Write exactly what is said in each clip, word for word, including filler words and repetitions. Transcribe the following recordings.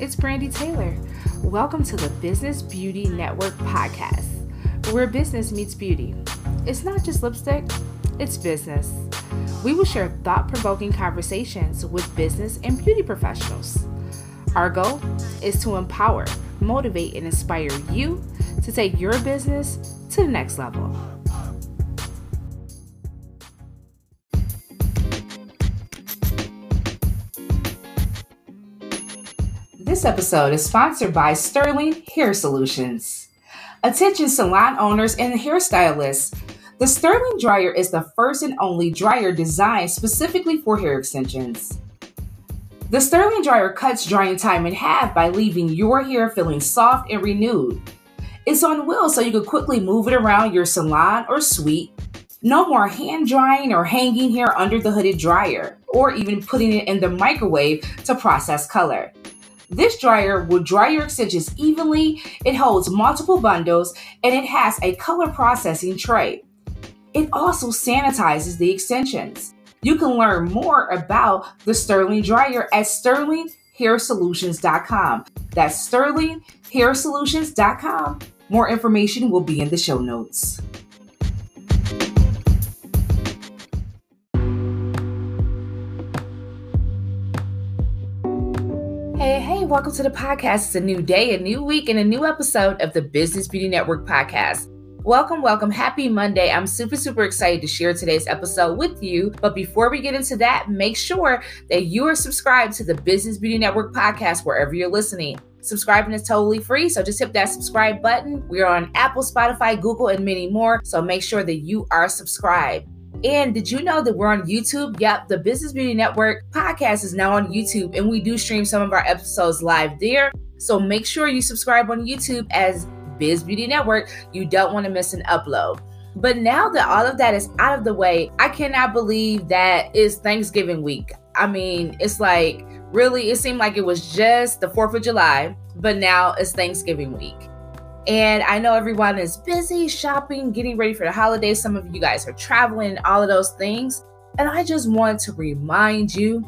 it's Brandi Taylor. Welcome to the Business Beauty Network podcast, where business meets beauty. It's not just lipstick, it's business. We will share thought-provoking conversations with business and beauty professionals. Our goal is to empower, motivate, and inspire you to take your business to the next level. This episode is sponsored by Sterling Hair Solutions. Attention salon owners and hairstylists, the Sterling Dryer is the first and only dryer designed specifically for hair extensions. The Sterling Dryer cuts drying time in half by leaving your hair feeling soft and renewed. It's on wheels so you can quickly move it around your salon or suite. No more hand drying or hanging hair under the hooded dryer, or even putting it in the microwave to process color. This dryer will dry your extensions evenly, it holds multiple bundles, and it has a color processing tray. It also sanitizes the extensions. You can learn more about the Sterling Dryer at sterling hair solutions dot com. That's sterling hair solutions dot com. More information will be in the show notes. Welcome to the podcast. It's a new day, a new week, and a new episode of the Business Beauty Network podcast. Welcome, welcome. Happy Monday. I'm super, super excited to share today's episode with you. But before we get into that, make sure that you are subscribed to the Business Beauty Network podcast wherever you're listening. Subscribing is totally free, so just hit that subscribe button. We are on Apple, Spotify, Google, and many more, so make sure that you are subscribed. And did you know that we're on YouTube? Yep, the Business Beauty Network podcast is now on YouTube, and we do stream some of our episodes live there. So make sure you subscribe on YouTube as Biz Beauty Network. You don't want to miss an upload. But now that all of that is out of the way, I cannot believe that it's Thanksgiving week. I mean, it's like, really, it seemed like it was just the fourth of July, but now it's Thanksgiving week. And I know everyone is busy shopping, getting ready for the holidays. Some of you guys are traveling, all of those things. And I just want to remind you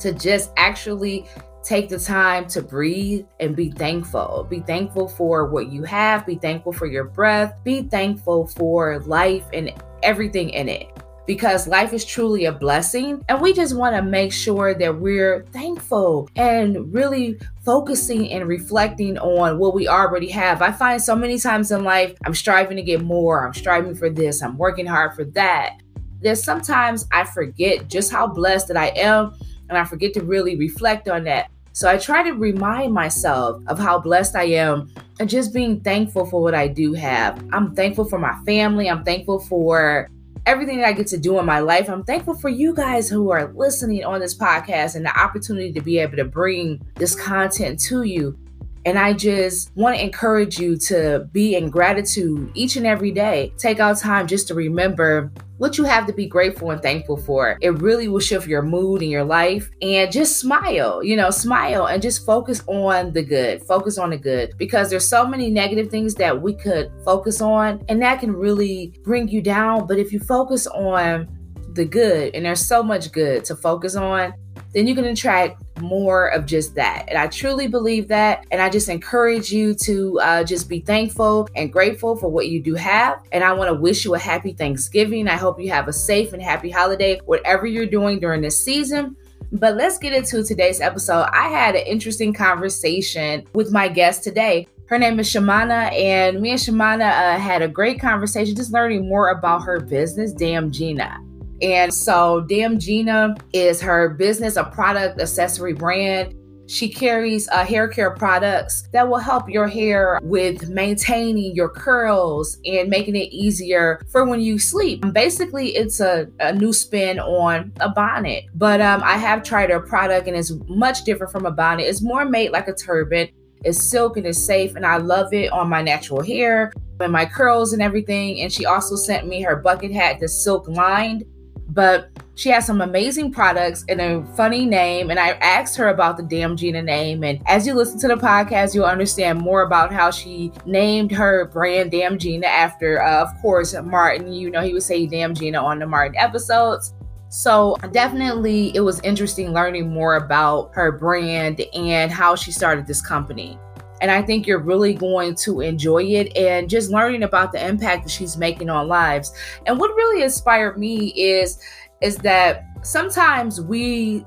to just actually take the time to breathe and be thankful. Be thankful for what you have. Be thankful for your breath. Be thankful for life and everything in it, because life is truly a blessing. And we just want to make sure that we're thankful and really focusing and reflecting on what we already have. I find so many times in life, I'm striving to get more. I'm striving for this. I'm working hard for that. There's sometimes I forget just how blessed that I am, and I forget to really reflect on that. So I try to remind myself of how blessed I am and just being thankful for what I do have. I'm thankful for my family. I'm thankful for everything that I get to do in my life. I'm thankful for you guys who are listening on this podcast and the opportunity to be able to bring this content to you. And I just want to encourage you to be in gratitude each and every day. Take out time just to remember what you have to be grateful and thankful for. It really will shift your mood and your life. And just smile, you know, smile and just focus on the good. Focus on the good, because there's so many negative things that we could focus on, and that can really bring you down. But if you focus on the good, and there's so much good to focus on, then you can attract more of just that. And I truly believe that. And I just encourage you to uh, just be thankful and grateful for what you do have. And I want to wish you a happy Thanksgiving. I hope you have a safe and happy holiday, whatever you're doing during this season. But let's get into today's episode. I had an interesting conversation with my guest today. Her name is Shamina, and me and Shamina uh, had a great conversation just learning more about her business, Damn Gina. And so Damn Gina is her business, a product accessory brand. She carries uh, hair care products that will help your hair with maintaining your curls and making it easier for when you sleep. Basically, it's a, a new spin on a bonnet. But um, I have tried her product, and it's much different from a bonnet. It's more made like a turban. It's silk and it's safe, and I love it on my natural hair and my curls and everything. And she also sent me her bucket hat that's silk lined. But she has some amazing products and a funny name. And I asked her about the Damn Gina name. And as you listen to the podcast, you'll understand more about how she named her brand Damn Gina after, uh, of course, Martin. You know, he would say Damn Gina on the Martin episodes. So definitely it was interesting learning more about her brand and how she started this company. And I think you're really going to enjoy it and just learning about the impact that she's making on lives. And what really inspired me is, is that sometimes we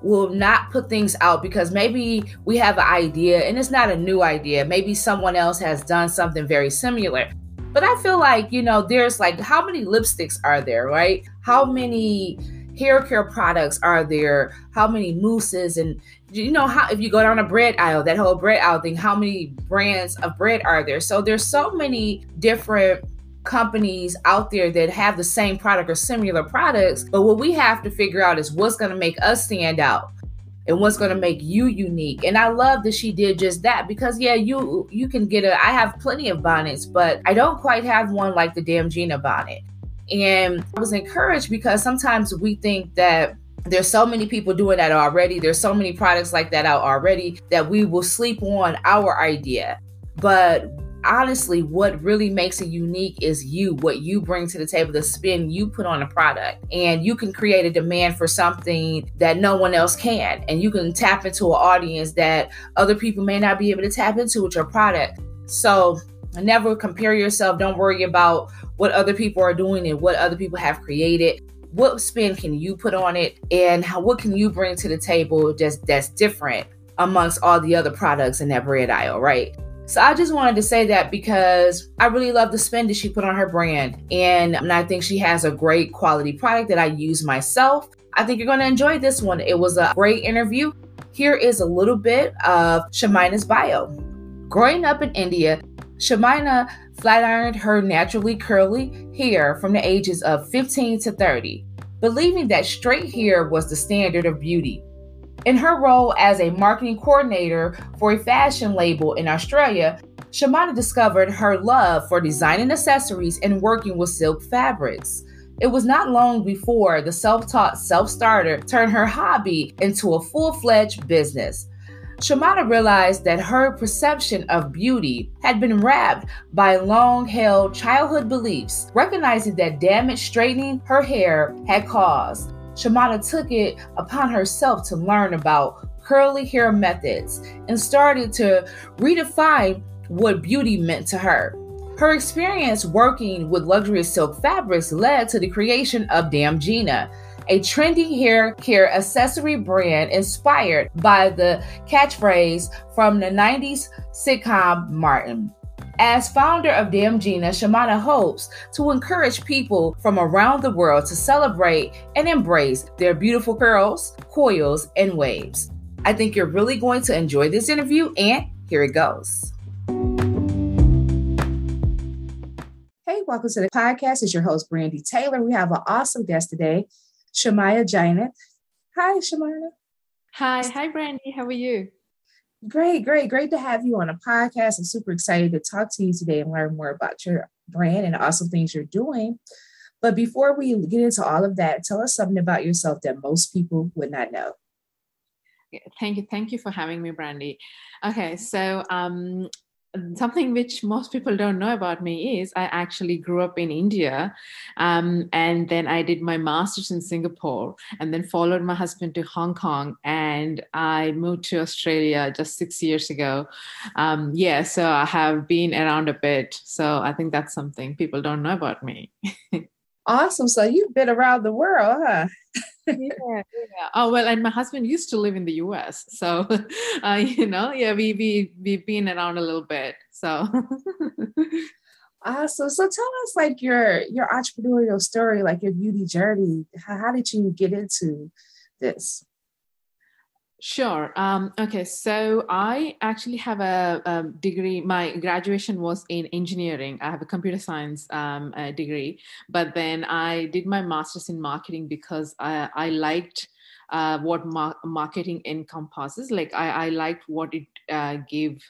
will not put things out because maybe we have an idea and it's not a new idea. Maybe someone else has done something very similar. But I feel like, you know, there's like, how many lipsticks are there, right? How many hair care products are there? How many mousses? And you know, how if you go down a bread aisle, that whole bread aisle thing, how many brands of bread are there? So there's so many different companies out there that have the same product or similar products. But what we have to figure out is what's going to make us stand out and what's going to make you unique. And I love that she did just that because, yeah, you you can get a, I have plenty of bonnets, but I don't quite have one like the Damn Gina bonnet. And I was encouraged because sometimes we think that there's so many people doing that already. There's so many products like that out already that we will sleep on our idea. But honestly, what really makes it unique is you, what you bring to the table, the spin you put on a product. And you can create a demand for something that no one else can. And you can tap into an audience that other people may not be able to tap into with your product. So never compare yourself. Don't worry about what other people are doing and what other people have created. What spin can you put on it? And how, what can you bring to the table that's, that's different amongst all the other products in that bread aisle, right? So I just wanted to say that because I really love the spin that she put on her brand. And, and I think she has a great quality product that I use myself. I think you're going to enjoy this one. It was a great interview. Here is a little bit of Shamina's bio. Growing up in India, Shamina flat ironed her naturally curly hair from the ages of fifteen to thirty, believing that straight hair was the standard of beauty. In her role as a marketing coordinator for a fashion label in Australia, Shamina discovered her love for designing accessories and working with silk fabrics. It was not long before the self-taught self-starter turned her hobby into a full-fledged business. Shamina realized that her perception of beauty had been wrapped by long-held childhood beliefs, recognizing that damage straightening her hair had caused. Shamina took it upon herself to learn about curly hair methods and started to redefine what beauty meant to her. Her experience working with luxury silk fabrics led to the creation of Damn Gina, a trendy hair care accessory brand inspired by the catchphrase from the nineties sitcom Martin. As founder of Damn Gina, Shamina hopes to encourage people from around the world to celebrate and embrace their beautiful curls, coils, and waves. I think you're really going to enjoy this interview, and here it goes. Hey, welcome to the podcast. It's your host, Brandi Taylor. We have an awesome guest today, Shamina Jaina. Hi, Shamina. Hi. Hi, Brandi. How are you? Great, great, great to have you on a podcast. I'm super excited to talk to you today and learn more about your brand and awesome things you're doing. But before we get into all of that, tell us something about yourself that most people would not know. Thank you. Thank you for having me, Brandi. Okay, so um, something which most people don't know about me is I actually grew up in India, um, and then I did my master's in Singapore and then followed my husband to Hong Kong, and I moved to Australia just six years ago. Um, yeah, so I have been around a bit. So I think that's something people don't know about me. Awesome. So you've been around the world, huh? Yeah, yeah. Oh, well, and my husband used to live in the U S. So, uh, you know, yeah, we, we, we've been around a little bit. So. Awesome. So tell us like your, your entrepreneurial story, like your beauty journey. How, how did you get into this? Sure. Um, okay. So I actually have a, a degree. My graduation was in engineering. I have a computer science um, uh, degree, but then I did my master's in marketing because I, I liked uh, what mar- marketing encompasses. Like I, I liked what it uh, gave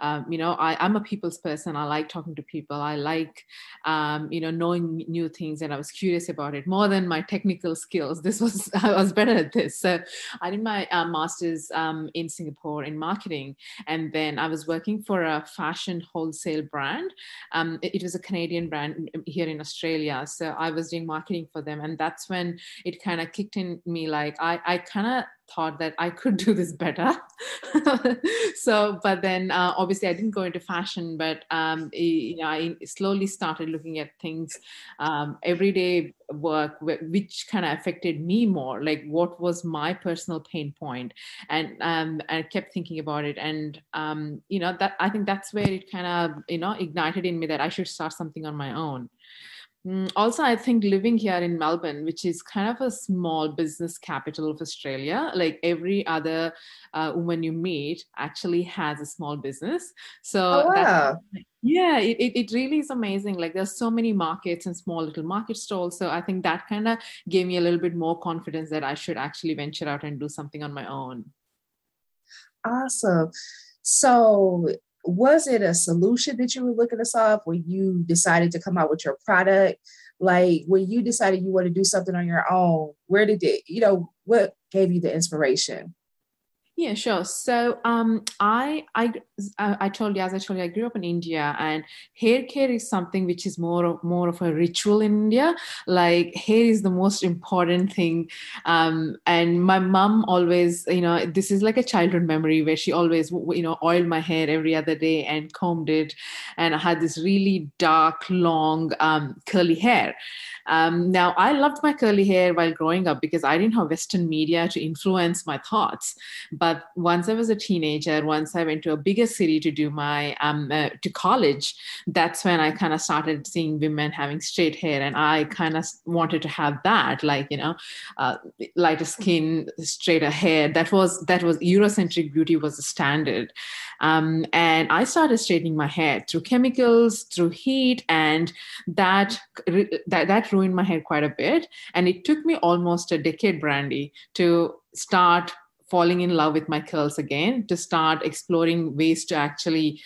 Um, you know, I, I'm a people's person. I like talking to people. I like, um, you know, knowing new things, and I was curious about it more than my technical skills. This was, I was better at this. So I did my uh, master's um, in Singapore in marketing. And then I was working for a fashion wholesale brand. Um, it, it was a Canadian brand here in Australia. So I was doing marketing for them. And that's when it kind of kicked in me. Like I, I kind of thought that I could do this better. So, but then uh, obviously I didn't go into fashion, but um, you know, I slowly started looking at things, um, everyday work, which kind of affected me more, like what was my personal pain point? And um, I kept thinking about it. And, um, you know, that I think that's where it kind of, you know, ignited in me that I should start something on my own. Also, I think living here in Melbourne, which is kind of a small business capital of Australia, like every other uh, woman you meet actually has a small business. So oh, wow. that's Yeah, it, it really is amazing. Like there's so many markets and small little market stalls. So I think that kind of gave me a little bit more confidence that I should actually venture out and do something on my own. Awesome. So was it a solution that you were looking to solve when you decided to come out with your product? Like when you decided you want to do something on your own, where did it, you know, what gave you the inspiration? Yeah, sure. So um, I, I, I told you, as I told you, I grew up in India, and hair care is something which is more of, more of a ritual in India. Like hair is the most important thing. Um, and my mom always, you know, this is like a childhood memory where she always, you know, oiled my hair every other day and combed it. And I had this really dark, long, um, curly hair. Um, now, I loved my curly hair while growing up because I didn't have Western media to influence my thoughts. But But once I was a teenager, once I went to a bigger city to do my, um, uh, to college, that's when I kind of started seeing women having straight hair. And I kind of wanted to have that, like, you know, uh, lighter skin, straighter hair. That was, that was Eurocentric beauty was the standard. Um, and I started straightening my hair through chemicals, through heat, and that, that, that ruined my hair quite a bit. And it took me almost a decade, Brandi, to start falling in love with my curls again, to start exploring ways to actually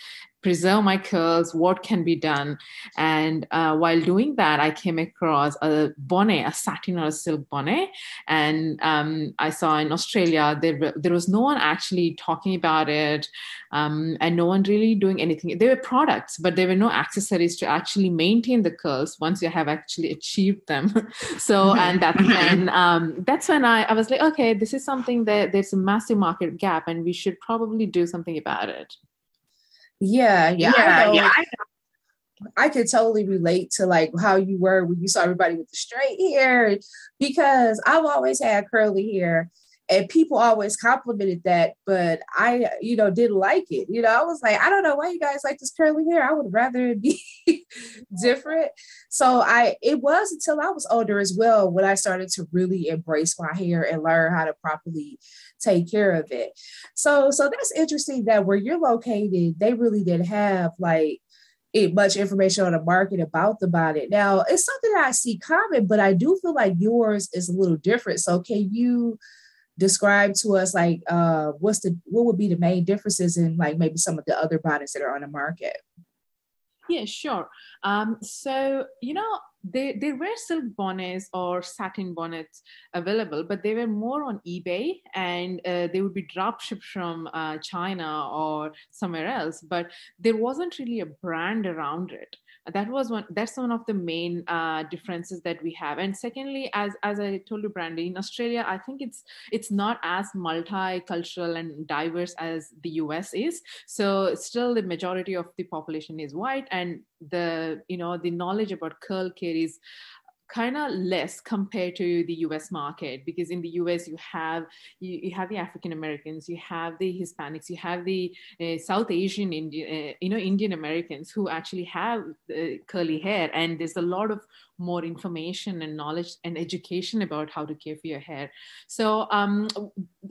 preserve my curls, what can be done. And uh, while doing that, I came across a bonnet, a satin or a silk bonnet. And um, I saw in Australia, there, there was no one actually talking about it, um, and no one really doing anything. There were products, but there were no accessories to actually maintain the curls once you have actually achieved them. So, and that's when, um, that's when I, I was like, okay, this is something that there's a massive market gap and we should probably do something about it. Yeah, yeah, yeah, I know. yeah. I, know. I could totally relate to like how you were when you saw everybody with the straight hair, because I've always had curly hair and people always complimented that, but I, you know, didn't like it. You know, I was like, I don't know why you guys like this curly hair. I would rather it be different. So I, it was until I was older as well when I started to really embrace my hair and learn how to properly take care of it. So, so that's interesting that where you're located, they really didn't have like it, much information on the market about the bonnet. Now it's something that I see common, but I do feel like yours is a little different. So can you describe to us like uh, what's the, what would be the main differences in like maybe some of the other bonnets that are on the market? Yeah, sure. Um, so, you know, There, there were silk bonnets or satin bonnets available, but they were more on eBay, and uh, they would be drop shipped from uh, China or somewhere else, but there wasn't really a brand around it. That was one, that's one of the main uh, differences that we have. And secondly, as, as I told you, Brandi, in Australia, I think it's, it's not as multicultural and diverse as the U S is. So still the majority of the population is white, and the, you know, the knowledge about curl care is kind of less compared to the U S market, because in the U S you have you, you have the African Americans, you have the Hispanics, you have the uh, South Asian Indian, uh, you know, Indian Americans who actually have uh, curly hair, and there's a lot of more information and knowledge and education about how to care for your hair. So um,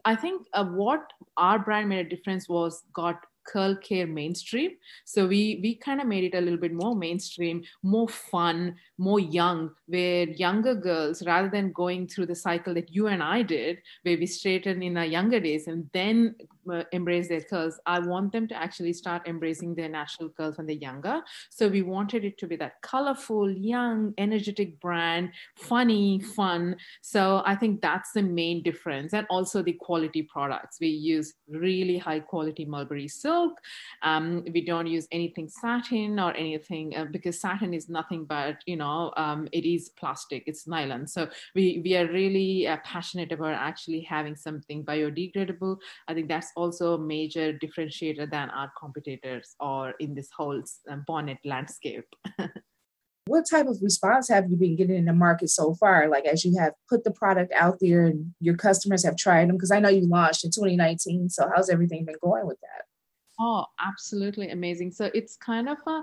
I think uh, what our brand made a difference was got curl care mainstream. So we we kind of made it a little bit more mainstream, more fun, more young, where younger girls, rather than going through the cycle that you and I did, where we straighten in our younger days and then uh, embrace their curls, I want them to actually start embracing their natural curls when they're younger. So we wanted it to be that colorful, young, energetic brand, funny, fun. So I think that's the main difference. And also the quality products. We use really high quality mulberry silk. Um, we don't use anything satin or anything uh, because satin is nothing but, you know, um, it is plastic, it's nylon. So we, we are really uh, passionate about actually having something biodegradable. I think that's also a major differentiator than our competitors or in this whole bonnet landscape. What type of response have you been getting in the market so far? Like, as you have put the product out there and your customers have tried them, because I know you launched in twenty nineteen. So how's everything been going with that? Oh, absolutely amazing. So it's kind of a,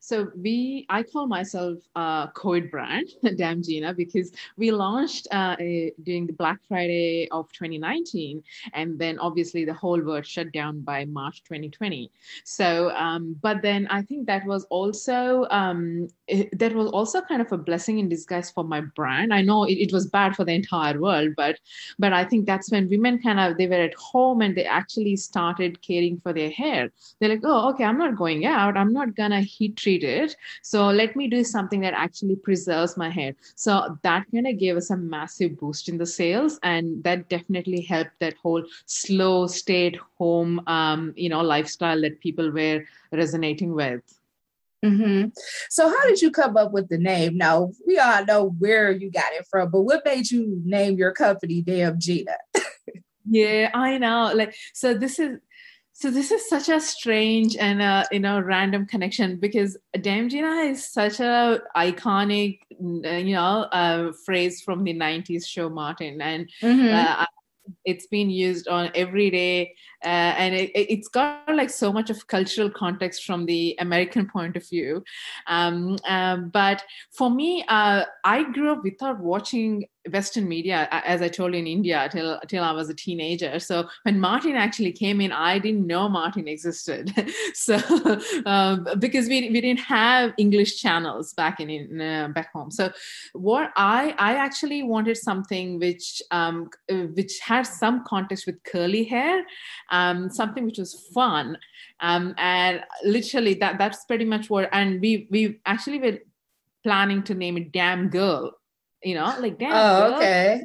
so we, I call myself a COVID brand, Damn Gina, because we launched uh, a, during the Black Friday of twenty nineteen. And then obviously the whole world shut down by March twenty twenty. So, um, but then I think that was also, um, it, that was also kind of a blessing in disguise for my brand. I know it, it was bad for the entire world, but, but I think that's when women kind of, they were at home and they actually started caring for their hair. They're like, oh, okay, I'm not going out. I'm not going to heat treat it. So let me do something that actually preserves my hair. So that kind of gave us a massive boost in the sales, and that definitely helped that whole slow stay at home, um, you know, lifestyle that people were resonating with. Mm-hmm. So how did you come up with the name? Now, we all know where you got it from, but what made you name your company Damn Gina? Yeah, I know. Like, so this is, So this is such a strange and uh, you know, random connection, because Damn Gina is such a iconic, you know, uh, phrase from the nineties show Martin, and mm-hmm. uh, it's been used on every day. Uh, and it, it's got like so much of cultural context from the American point of view. Um, um, but for me, uh, I grew up without watching Western media, as I told you, in India till, till I was a teenager. So when Martin actually came in, I didn't know Martin existed. So um, because we, we didn't have English channels back in, in uh, back home. So what I, I actually wanted something which, um, which had some context with curly hair. Um, something which was fun, um, and literally that that's pretty much what. And we we actually were planning to name it Damn Girl, you know, like Damn oh, Girl. Okay.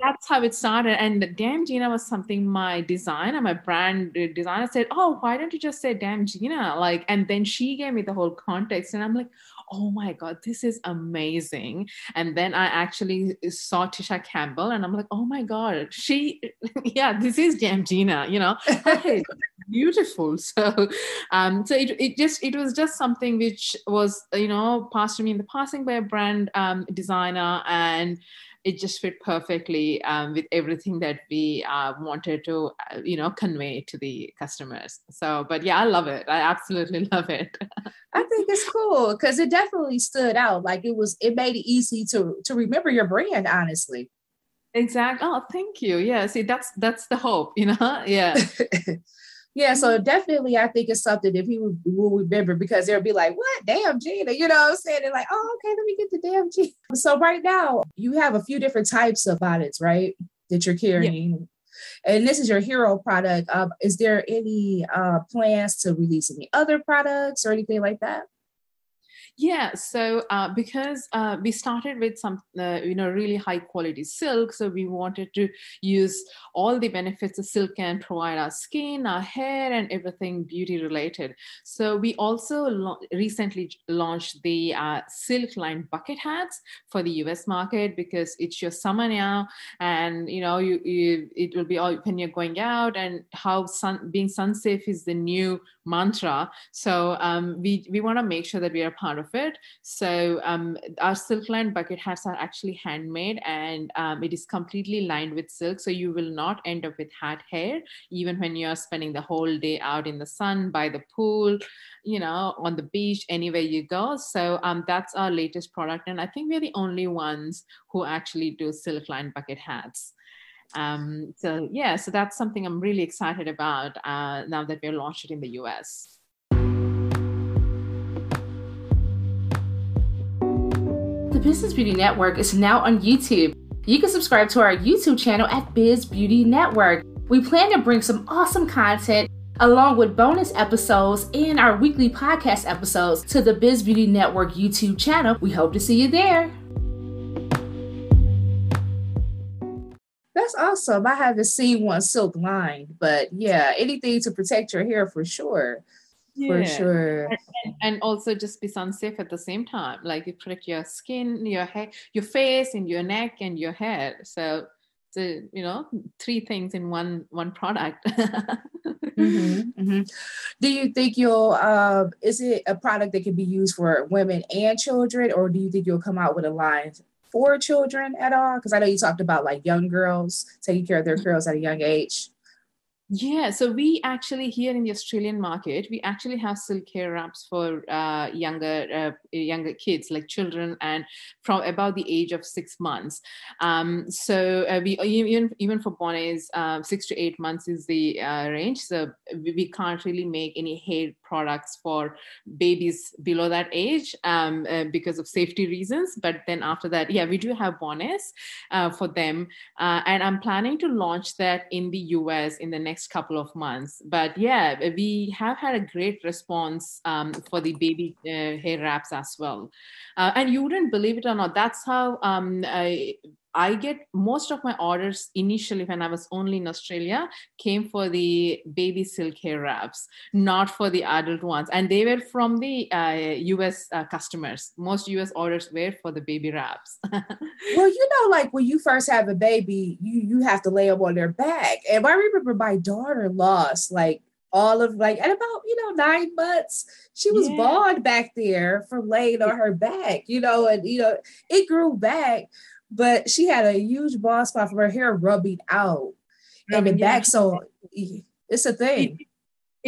That's how it started. And Damn Gina was something my designer, my brand designer said, oh, why don't you just say Damn Gina? Like, and then she gave me the whole context, and I'm like, oh my God, this is amazing. And then I actually saw Tisha Campbell, and I'm like, oh my God, she, yeah, this is Damn Gina, you know, hey, beautiful. So, um, so it, it just, it was just something which was, you know, passed to me in the passing by a brand um, designer, and it just fit perfectly um, with everything that we uh, wanted to, uh, you know, convey to the customers. So, but yeah, I love it. I absolutely love it. I think it's cool because it definitely stood out. Like it was, it made it easy to to remember your brand, honestly. Exactly. Oh, thank you. Yeah. See, that's, that's the hope, you know? Yeah. Yeah, so definitely I think it's something that people will remember, because they'll be like, what? Damn Gina, you know what I'm saying? They're like, oh, okay, let me get the Damn Gina. So right now, you have a few different types of bonnets, right, that you're carrying. Yeah. And this is your hero product. Um, is there any uh, plans to release any other products or anything like that? Yeah, so uh, because uh, we started with some, uh, you know, really high quality silk. So we wanted to use all the benefits of silk can provide our skin, our hair, and everything beauty related. So we also lo- recently launched the uh, silk lined bucket hats for the U S market, because it's your summer now, and you know, you, you it will be all when you're going out, and how sun, being sun safe is the new mantra. So um, we we want to make sure that we are part of it. So um, our silk lined bucket hats are actually handmade, and um, it is completely lined with silk. So you will not end up with hat hair, even when you're spending the whole day out in the sun, by the pool, you know, on the beach, anywhere you go. So um, that's our latest product. And I think we're the only ones who actually do silk lined bucket hats. Um, so yeah, so that's something I'm really excited about uh, now that we're launched it in the U S. The Business Beauty Network is now on YouTube. You can subscribe to our YouTube channel at Biz Beauty Network. We plan to bring some awesome content along with bonus episodes and our weekly podcast episodes to the Biz Beauty Network YouTube channel. We hope to see you there. That's awesome. I haven't seen one silk lined, but yeah, anything to protect your hair for sure. Yeah. For sure. And, and also just be sun safe at the same time. Like you protect your skin, your hair, your face, and your neck and your head. So, so you know, three things in one one product. Mm-hmm, mm-hmm. Do you think you'll, uh, is it a product that can be used for women and children, or do you think you'll come out with a line for children at all? Because I know you talked about like young girls, taking care of their curls at a young age. Yeah, so we actually here in the Australian market, we actually have silk hair wraps for uh, younger uh, younger kids, like children, and from about the age of six months. Um, so uh, we even even for bonnets, uh, six to eight months is the uh, range. So we, we can't really make any hair products for babies below that age um, uh, because of safety reasons. But then after that, yeah, we do have bonnets uh, for them, uh, and I'm planning to launch that in the U S in the next couple of months. But yeah, we have had a great response um, for the baby uh, hair wraps as well. Uh, and you wouldn't believe it or not, that's how um, I, I get most of my orders initially when I was only in Australia came for the baby silk hair wraps, not for the adult ones. And they were from the uh, U S uh, customers. Most U S orders were for the baby wraps. Well, you know, like when you first have a baby, you, you have to lay them on their back. And I remember my daughter lost like all of like, at about, you know, nine months, she was yeah. bald back there from laying on her back, you know, and, you know, it grew back. But she had a huge bald spot from her hair rubbing out in the yeah. back. So it's a thing. It,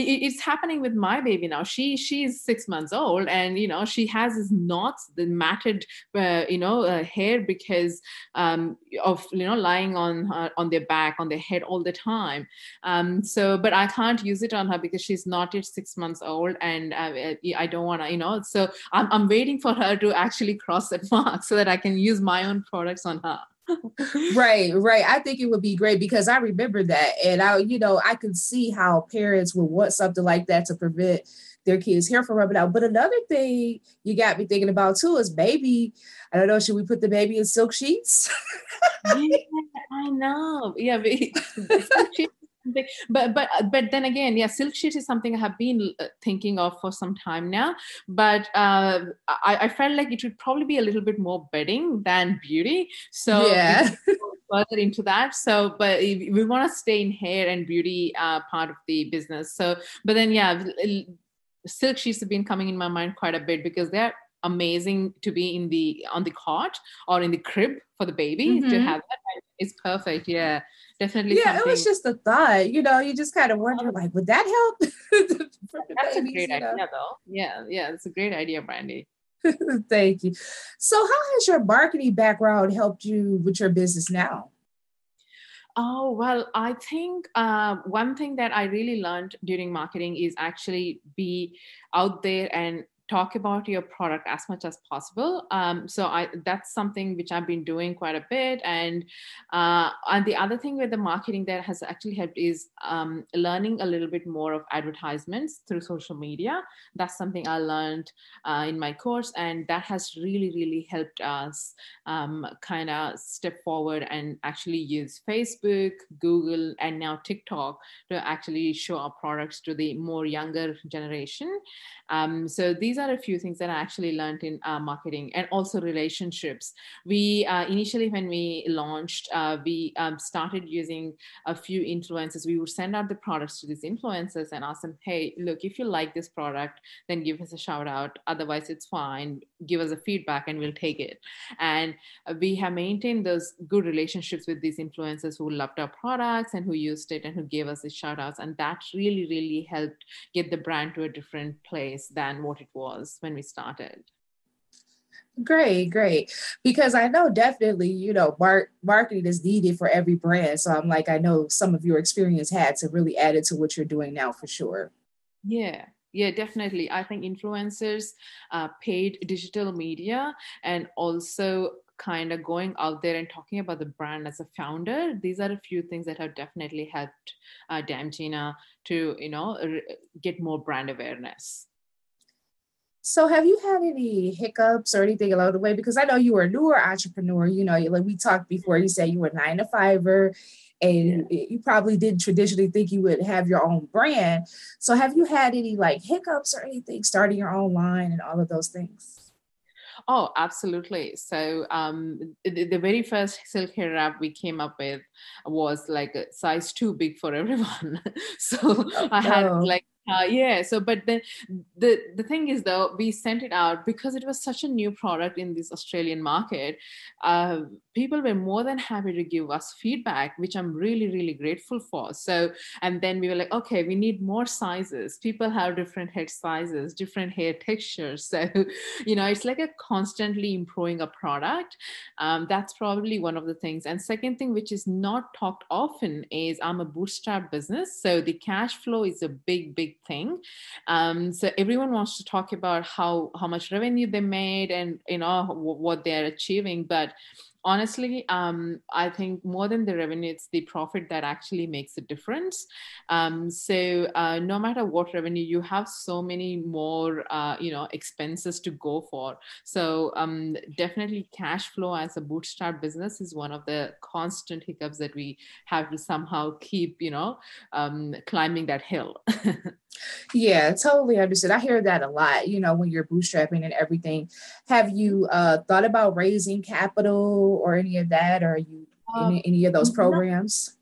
it, it's happening with my baby now. She she's six months old, and you know she has these knots, the matted, uh, you know, uh, hair because um, of you know lying on her, on their back, on their head all the time. Um, so, but I can't use it on her because she's not yet six months old, and I, I don't want to, you know. So I'm I'm waiting for her to actually cross that mark so that I can use my own products on her. Right, right. I think it would be great because I remember that, and I, you know, I could see how parents would want something like that to prevent their kids' hair from rubbing out. But another thing you got me thinking about too is maybe, I don't know, should we put the baby in silk sheets? Yeah, I know. Yeah, silk sheets. But but but then again, yeah, silk sheet is something I have been thinking of for some time now. But uh, I, I felt like it would probably be a little bit more bedding than beauty. So yeah. Further into that. So, but we want to stay in hair and beauty uh, part of the business. So, but then yeah, silk sheets have been coming in my mind quite a bit because they're amazing to be in the on the cot or in the crib for the baby mm-hmm. to have that. It's perfect. Yeah. Definitely. Yeah, something. It was just a thought, you know, you just kind of wonder, like, would that help? That's babies, a great idea, know? Though. Yeah, yeah, it's a great idea, Brandi. Thank you. So how has your marketing background helped you with your business now? Oh, well, I think uh, one thing that I really learned during marketing is actually be out there and talk about your product as much as possible. Um, so I, that's something which I've been doing quite a bit. And, uh, and the other thing with the marketing that has actually helped is um, learning a little bit more of advertisements through social media. That's something I learned uh, in my course. And that has really, really helped us um, kind of step forward and actually use Facebook, Google, and now TikTok to actually show our products to the more younger generation. Um, so these These are a few things that I actually learned in uh, marketing and also relationships. We uh, initially, when we launched, uh, we um, started using a few influencers. We would send out the products to these influencers and ask them, hey, look, if you like this product, then give us a shout out. Otherwise, it's fine. Give us a feedback and we'll take it. And we have maintained those good relationships with these influencers who loved our products and who used it and who gave us the shout outs. And that really, really helped get the brand to a different place than what it was when we started. Great, great. Because I know definitely, you know, mar- marketing is needed for every brand. So I'm like, I know some of your experience had to really add it to what you're doing now for sure. Yeah. Yeah, definitely. I think influencers, uh, paid digital media, and also kind of going out there and talking about the brand as a founder. These are a few things that have definitely helped uh, Damn Gina to, you know, r- get more brand awareness. So have you had any hiccups or anything along the way? Because I know you were a newer entrepreneur, you know, like we talked before, you said you were a nine to fiver and yeah. you probably didn't traditionally think you would have your own brand. So have you had any like hiccups or anything starting your own line and all of those things? Oh, absolutely. So um, the, the very first silk hair wrap we came up with was like a size too big for everyone. so oh. I had like, Uh, yeah. So, but then the, the thing is though, we sent it out because it was such a new product in this Australian market. Uh, people were more than happy to give us feedback, which I'm really, really grateful for. So, and then we were like, okay, we need more sizes. People have different head sizes, different hair textures. So, you know, it's like a constantly improving a product. Um, that's probably one of the things. And second thing, which is not talked often, is I'm a bootstrap business. So the cash flow is a big, big thing. Um, so everyone wants to talk about how, how much revenue they made and, you know, w- what they're achieving. But honestly, um, I think more than the revenue, it's the profit that actually makes a difference. Um, so uh, no matter what revenue, you have so many more, uh, you know, expenses to go for. So um, definitely cash flow as a bootstrap business is one of the constant hiccups that we have to somehow keep, you know, um, climbing that hill. Yeah, totally understood. I hear that a lot, you know, when you're bootstrapping and everything. Have you uh, thought about raising capital or any of that? Or are you um, in any of those programs?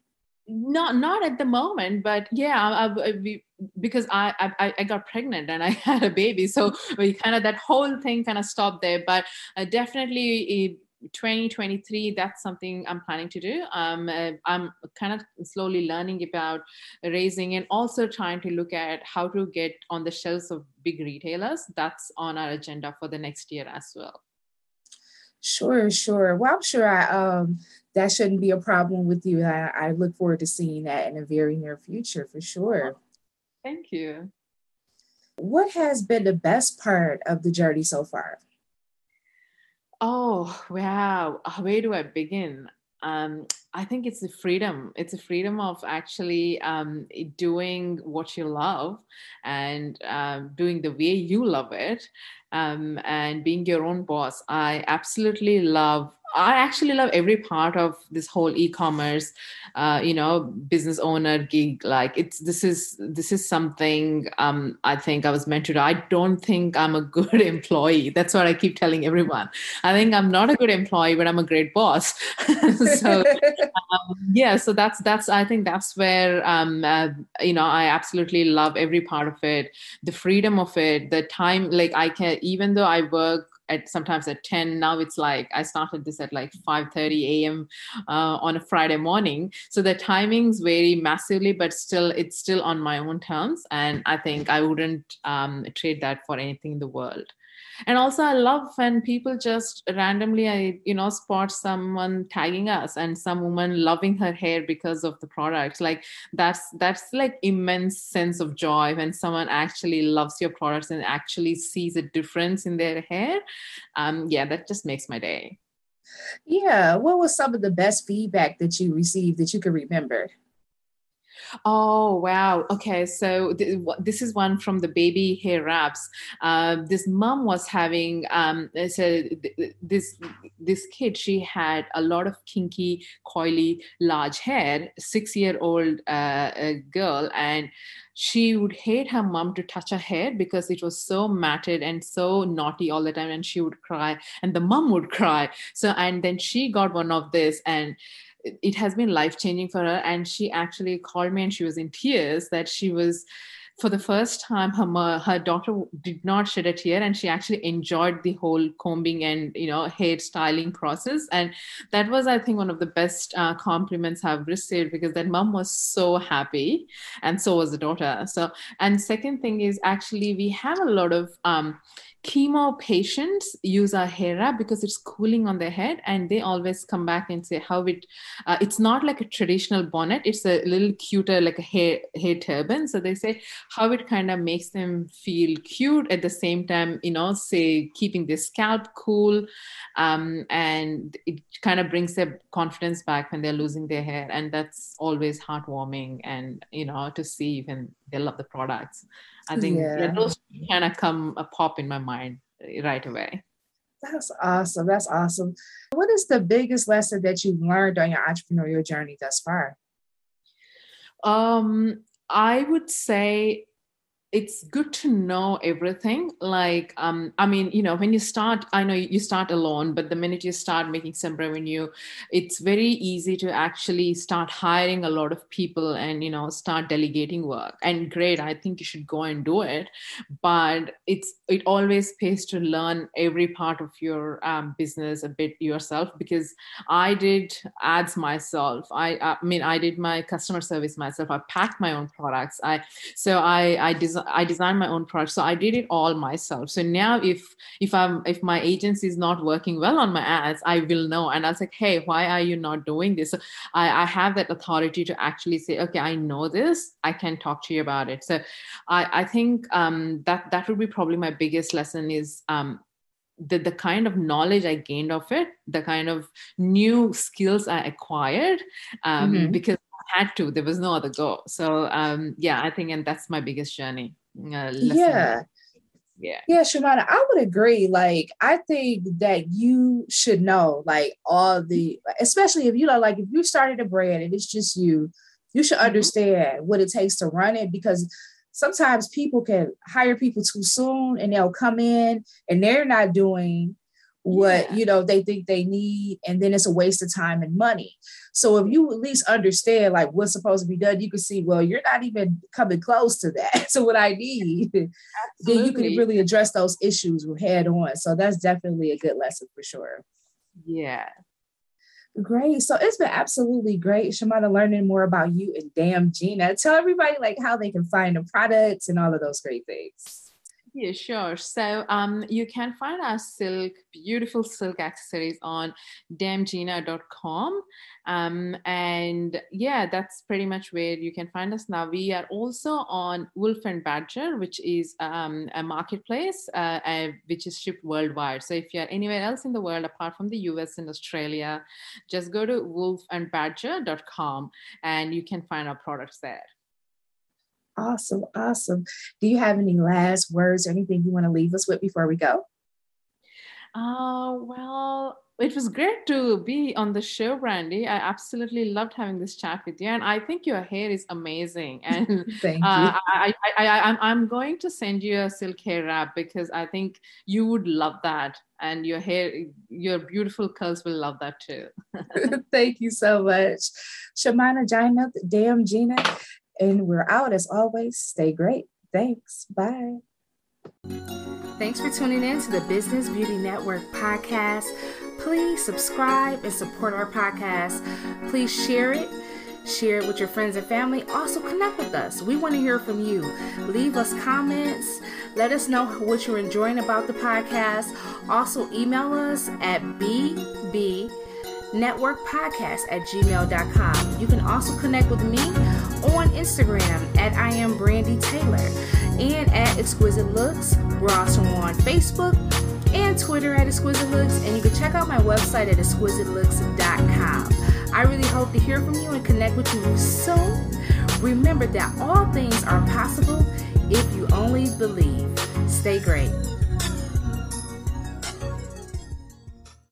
Not, not at the moment, but yeah, I, I, we, because I, I I got pregnant and I had a baby. So we kind of, that whole thing kind of stopped there, but uh, definitely it, twenty twenty-three, that's something I'm planning to do. Um, uh, I'm kind of slowly learning about raising and also trying to look at how to get on the shelves of big retailers. That's on our agenda for the next year as well. Sure, sure. Well, I'm sure I, um, that shouldn't be a problem with you. I, I look forward to seeing that in the very near future for sure. Thank you. What has been the best part of the journey so far? Oh, wow. Where do I begin? Um, I think it's the freedom. It's the freedom of actually um, doing what you love and um, doing the way you love it, um, and being your own boss. I absolutely love I actually love every part of this whole e-commerce, uh, you know, business owner gig. Like it's, this is, this is something um, I think I was meant to do. I don't think I'm a good employee. That's what I keep telling everyone. I think I'm not a good employee, but I'm a great boss. so um, yeah, so that's, that's, I think that's where, um, uh, you know, I absolutely love every part of it. The freedom of it, the time, like I can, even though I work at sometimes at ten, now it's like I started this at like five thirty a.m. uh, on a Friday morning. So the timings vary massively, but still it's still on my own terms. And I think I wouldn't um, trade that for anything in the world. And also I love when people just randomly, I, you know, spot someone tagging us and some woman loving her hair because of the product. Like that's, that's like immense sense of joy when someone actually loves your products and actually sees a difference in their hair. Um, yeah, that just makes my day. Yeah. What was some of the best feedback that you received that you can remember? Oh, wow. Okay. So th- this is one from the baby hair wraps. Uh, this mom was having, um, so th- this, this kid, she had a lot of kinky, coily, large hair, six-year-old uh, girl. And she would hate her mom to touch her hair because it was so matted and so naughty all the time. And she would cry and the mom would cry. So, and then she got one of this and it has been life-changing for her. And she actually called me and she was in tears that she was, for the first time, her ma- her daughter did not shed a tear and she actually enjoyed the whole combing and, you know, hair styling process. And that was, I think, one of the best uh, compliments I've received because that mom was so happy and so was the daughter. So, and second thing is actually we have a lot of um, Chemo patients use our hair wrap because it's cooling on their head, and they always come back and say how it uh, it's not like a traditional bonnet, it's a little cuter, like a hair hair turban. So they say how it kind of makes them feel cute at the same time, you know, say keeping their scalp cool, um, and it kind of brings their confidence back when they're losing their hair. And that's always heartwarming, and you know, to see even they love the products. I think yeah. Yeah, those kind of come a pop in my mind right away. That's awesome. That's awesome. What is the biggest lesson that you've learned on your entrepreneurial journey thus far? Um, I would say it's good to know everything. Like, um, I mean, you know, when you start, I know you start alone, but the minute you start making some revenue, it's very easy to actually start hiring a lot of people and, you know, start delegating work. And great, I think you should go and do it. But it's it always pays to learn every part of your um, business a bit yourself, because I did ads myself. I, I mean, I did my customer service myself. I packed my own products. I so I I designed. I designed my own product. So I did it all myself. So now if if I'm if my agency is not working well on my ads, I will know. And I was like, hey, why are you not doing this? So I, I have that authority to actually say, okay, I know this, I can talk to you about it. So I, I think um, that that would be probably my biggest lesson is um, the, the kind of knowledge I gained of it, the kind of new skills I acquired, um, mm-hmm. because had to, there was no other go. So um yeah I think, and that's my biggest journey uh, lesson. yeah yeah yeah Shamina, I would agree. Like, I think that you should know, like, all the, especially if you know, like, if you started a brand and it's just you you should understand mm-hmm. what it takes to run it, because sometimes people can hire people too soon and they'll come in and they're not doing what yeah. you know they think they need, and then it's a waste of time and money. So if you at least understand like what's supposed to be done, you can see, well, you're not even coming close to that to what I need. Absolutely. Then you can really address those issues head on. So that's definitely a good lesson for sure. Yeah. Great. So it's been absolutely great, Shamina, learning more about you and Damn Gina. Tell everybody like how they can find the products and all of those great things. Yeah, sure. So um, you can find our silk, beautiful silk accessories on damn gina dot com. Um, and yeah, that's pretty much where you can find us now. We are also on Wolf and Badger, which is um, a marketplace uh, uh, which is shipped worldwide. So if you're anywhere else in the world, apart from the U S and Australia, just go to wolf and badger dot com and you can find our products there. Awesome. Awesome. Do you have any last words or anything you want to leave us with before we go? Uh, well, it was great to be on the show, Brandi. I absolutely loved having this chat with you. And I think your hair is amazing. And Thank uh, you. I, I, I, I'm, I'm going to send you a silk hair wrap because I think you would love that. And your hair, your beautiful curls will love that too. Thank you so much. Shamina Jaina, Damn Gina. And we're out as always. Stay great. Thanks. Bye. Thanks for tuning in to the Business Beauty Network podcast. Please subscribe and support our podcast. Please share it. Share it with your friends and family. Also connect with us. We want to hear from you. Leave us comments. Let us know what you're enjoying about the podcast. Also email us at b b network podcast at gmail dot com. You can also connect with me on Instagram at I am Brandi Taylor and at Exquisite Looks. We're also on Facebook and Twitter at Exquisite Looks, and you can check out my website at exquisite looks dot com. I really hope to hear from you and connect with you soon. Remember that all things are possible if you only believe. Stay great.